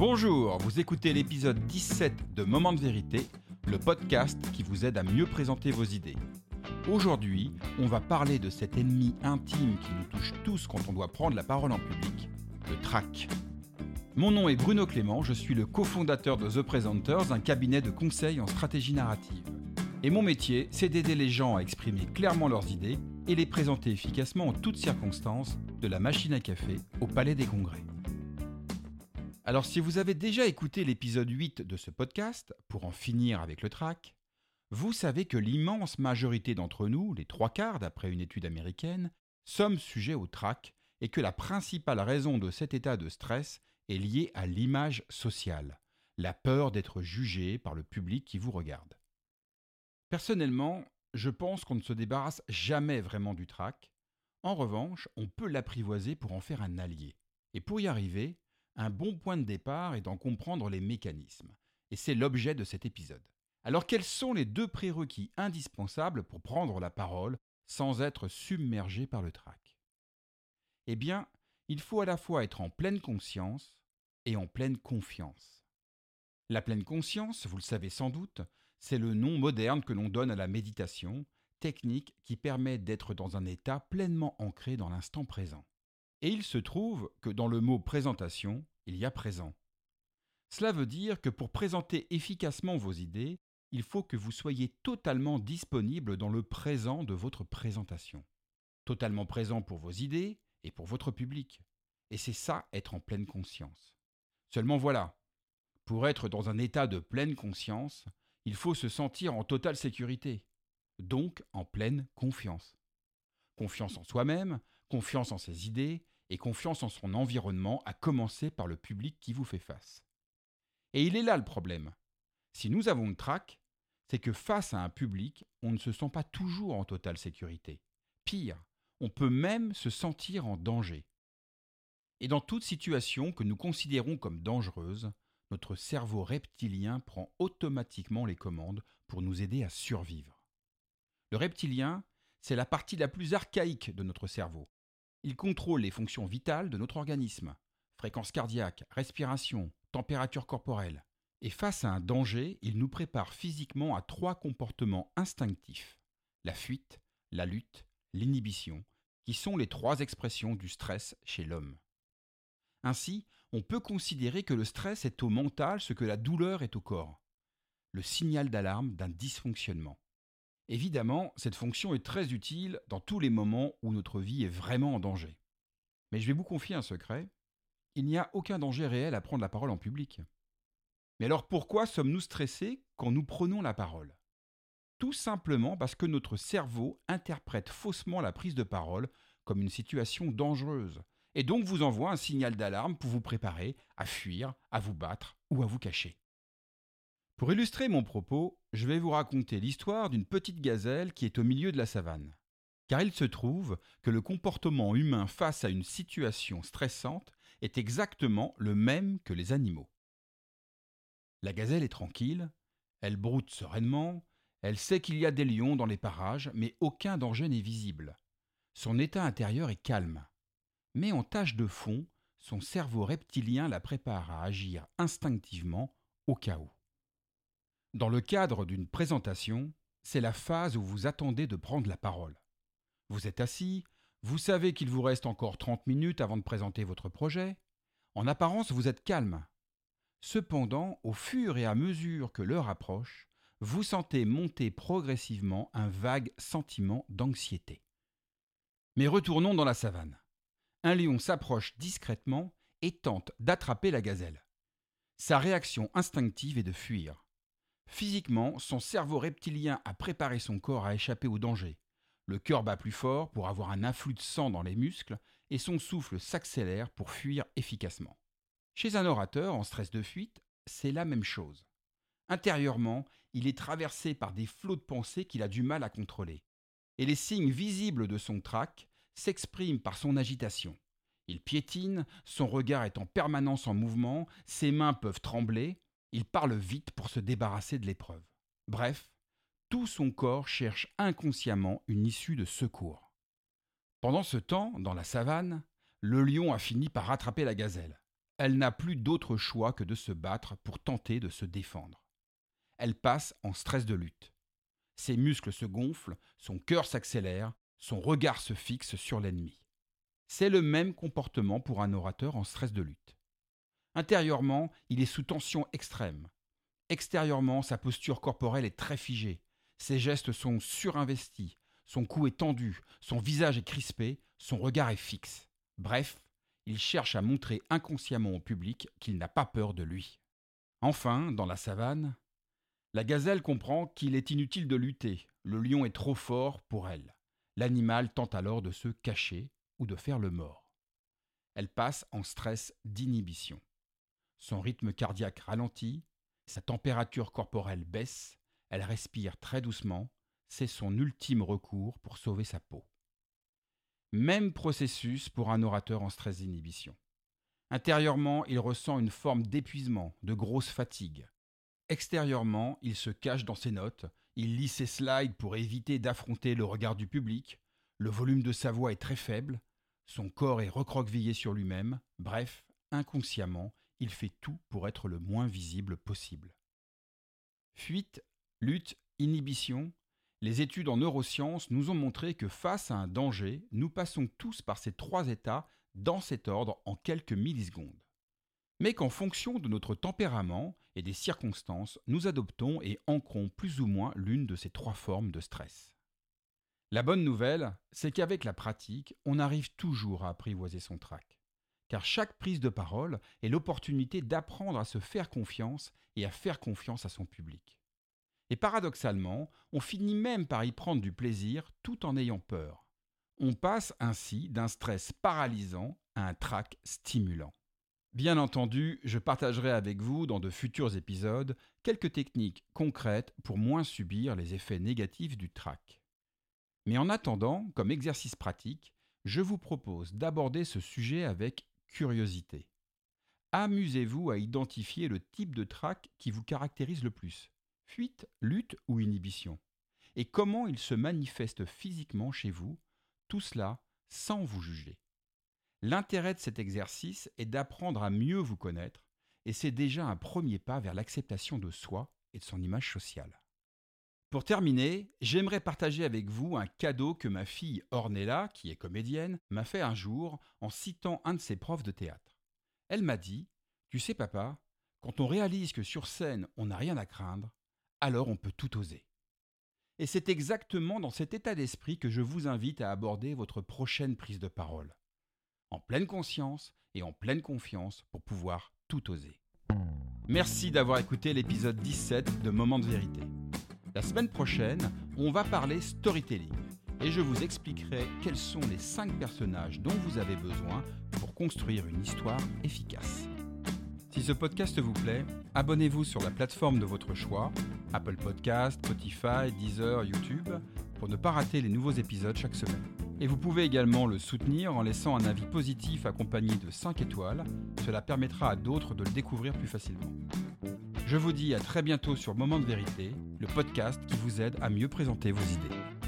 Bonjour, vous écoutez l'épisode 17 de Moments de Vérité, le podcast qui vous aide à mieux présenter vos idées. Aujourd'hui, on va parler de cet ennemi intime qui nous touche tous quand on doit prendre la parole en public, le trac. Mon nom est Bruno Clément, je suis le cofondateur de The Presenters, un cabinet de conseil en stratégie narrative. Et mon métier, c'est d'aider les gens à exprimer clairement leurs idées et les présenter efficacement en toutes circonstances, de la machine à café au palais des congrès. Alors si vous avez déjà écouté l'épisode 8 de ce podcast, pour en finir avec le trac, vous savez que l'immense majorité d'entre nous, les 3/4 d'après une étude américaine, sommes sujets au trac et que la principale raison de cet état de stress est liée à l'image sociale, la peur d'être jugé par le public qui vous regarde. Personnellement, je pense qu'on ne se débarrasse jamais vraiment du trac. En revanche, on peut l'apprivoiser pour en faire un allié. Et pour y arriver, un bon point de départ est d'en comprendre les mécanismes. Et c'est l'objet de cet épisode. Alors quels sont les deux prérequis indispensables pour prendre la parole sans être submergé par le trac ? Eh bien, il faut à la fois être en pleine conscience et en pleine confiance. La pleine conscience, vous le savez sans doute, c'est le nom moderne que l'on donne à la méditation, technique qui permet d'être dans un état pleinement ancré dans l'instant présent. Et il se trouve que dans le mot « présentation », il y a « présent ». Cela veut dire que pour présenter efficacement vos idées, il faut que vous soyez totalement disponible dans le présent de votre présentation. Totalement présent pour vos idées et pour votre public. Et c'est ça, être en pleine conscience. Seulement voilà, pour être dans un état de pleine conscience, il faut se sentir en totale sécurité, donc en pleine confiance. Confiance en soi-même, confiance en ses idées et confiance en son environnement, à commencer par le public qui vous fait face. Et il est là le problème. Si nous avons le trac, c'est que face à un public, on ne se sent pas toujours en totale sécurité. Pire, on peut même se sentir en danger. Et dans toute situation que nous considérons comme dangereuse, notre cerveau reptilien prend automatiquement les commandes pour nous aider à survivre. Le reptilien, c'est la partie la plus archaïque de notre cerveau. Il contrôle les fonctions vitales de notre organisme, fréquence cardiaque, respiration, température corporelle. Et face à un danger, il nous prépare physiquement à 3 comportements instinctifs, la fuite, la lutte, l'inhibition, qui sont les 3 expressions du stress chez l'homme. Ainsi, on peut considérer que le stress est au mental ce que la douleur est au corps, le signal d'alarme d'un dysfonctionnement. Évidemment, cette fonction est très utile dans tous les moments où notre vie est vraiment en danger. Mais je vais vous confier un secret, il n'y a aucun danger réel à prendre la parole en public. Mais alors pourquoi sommes-nous stressés quand nous prenons la parole ? Tout simplement parce que notre cerveau interprète faussement la prise de parole comme une situation dangereuse, et donc vous envoie un signal d'alarme pour vous préparer à fuir, à vous battre ou à vous cacher. Pour illustrer mon propos, je vais vous raconter l'histoire d'une petite gazelle qui est au milieu de la savane. Car il se trouve que le comportement humain face à une situation stressante est exactement le même que les animaux. La gazelle est tranquille, elle broute sereinement, elle sait qu'il y a des lions dans les parages, mais aucun danger n'est visible. Son état intérieur est calme. Mais en tâche de fond, son cerveau reptilien la prépare à agir instinctivement au cas où. Dans le cadre d'une présentation, c'est la phase où vous attendez de prendre la parole. Vous êtes assis, vous savez qu'il vous reste encore 30 minutes avant de présenter votre projet. En apparence, vous êtes calme. Cependant, au fur et à mesure que l'heure approche, vous sentez monter progressivement un vague sentiment d'anxiété. Mais retournons dans la savane. Un lion s'approche discrètement et tente d'attraper la gazelle. Sa réaction instinctive est de fuir. Physiquement, son cerveau reptilien a préparé son corps à échapper au danger. Le cœur bat plus fort pour avoir un afflux de sang dans les muscles et son souffle s'accélère pour fuir efficacement. Chez un orateur en stress de fuite, c'est la même chose. Intérieurement, il est traversé par des flots de pensées qu'il a du mal à contrôler. Et les signes visibles de son trac s'expriment par son agitation. Il piétine, son regard est en permanence en mouvement, ses mains peuvent trembler. Il parle vite pour se débarrasser de l'épreuve. Bref, tout son corps cherche inconsciemment une issue de secours. Pendant ce temps, dans la savane, le lion a fini par rattraper la gazelle. elle n'a plus d'autre choix que de se battre pour tenter de se défendre. Elle passe en stress de lutte. Ses muscles se gonflent, son cœur s'accélère, son regard se fixe sur l'ennemi. C'est le même comportement pour un orateur en stress de lutte. Intérieurement, il est sous tension extrême. Extérieurement, sa posture corporelle est très figée. Ses gestes sont surinvestis, son cou est tendu, son visage est crispé, son regard est fixe. Bref, il cherche à montrer inconsciemment au public qu'il n'a pas peur de lui. Enfin, dans la savane, la gazelle comprend qu'il est inutile de lutter, le lion est trop fort pour elle. L'animal tente alors de se cacher ou de faire le mort. Elle passe en stress d'inhibition. Son rythme cardiaque ralentit, sa température corporelle baisse, elle respire très doucement, c'est son ultime recours pour sauver sa peau. Même processus pour un orateur en stress d'inhibition. Intérieurement, il ressent une forme d'épuisement, de grosse fatigue. Extérieurement, il se cache dans ses notes, il lit ses slides pour éviter d'affronter le regard du public, le volume de sa voix est très faible, son corps est recroquevillé sur lui-même, bref, inconsciemment, il fait tout pour être le moins visible possible. Fuite, lutte, inhibition. Les études en neurosciences nous ont montré que face à un danger, nous passons tous par ces trois états dans cet ordre en quelques millisecondes. Mais qu'en fonction de notre tempérament et des circonstances, nous adoptons et ancrons plus ou moins l'une de ces trois formes de stress. La bonne nouvelle, c'est qu'avec la pratique, on arrive toujours à apprivoiser son trac. Car chaque prise de parole est l'opportunité d'apprendre à se faire confiance et à faire confiance à son public. Et paradoxalement, on finit même par y prendre du plaisir tout en ayant peur. On passe ainsi d'un stress paralysant à un trac stimulant. Bien entendu, je partagerai avec vous dans de futurs épisodes quelques techniques concrètes pour moins subir les effets négatifs du trac. Mais en attendant, comme exercice pratique, je vous propose d'aborder ce sujet avec curiosité. Amusez-vous à identifier le type de trac qui vous caractérise le plus. Fuite, lutte ou inhibition, et comment il se manifeste physiquement chez vous, tout cela sans vous juger. L'intérêt de cet exercice est d'apprendre à mieux vous connaître, et c'est déjà un premier pas vers l'acceptation de soi et de son image sociale. Pour terminer, j'aimerais partager avec vous un cadeau que ma fille Ornella, qui est comédienne, m'a fait un jour en citant un de ses profs de théâtre. Elle m'a dit « Tu sais papa, quand on réalise que sur scène on n'a rien à craindre, alors on peut tout oser. » Et c'est exactement dans cet état d'esprit que je vous invite à aborder votre prochaine prise de parole. En pleine conscience et en pleine confiance pour pouvoir tout oser. Merci d'avoir écouté l'épisode 17 de Moments de Vérité. La semaine prochaine, on va parler storytelling et je vous expliquerai quels sont les 5 personnages dont vous avez besoin pour construire une histoire efficace. Si ce podcast vous plaît, abonnez-vous sur la plateforme de votre choix, Apple Podcasts, Spotify, Deezer, YouTube, pour ne pas rater les nouveaux épisodes chaque semaine. Et vous pouvez également le soutenir en laissant un avis positif accompagné de 5 étoiles, cela permettra à d'autres de le découvrir plus facilement. Je vous dis à très bientôt sur Moments de Vérité, le podcast qui vous aide à mieux présenter vos idées.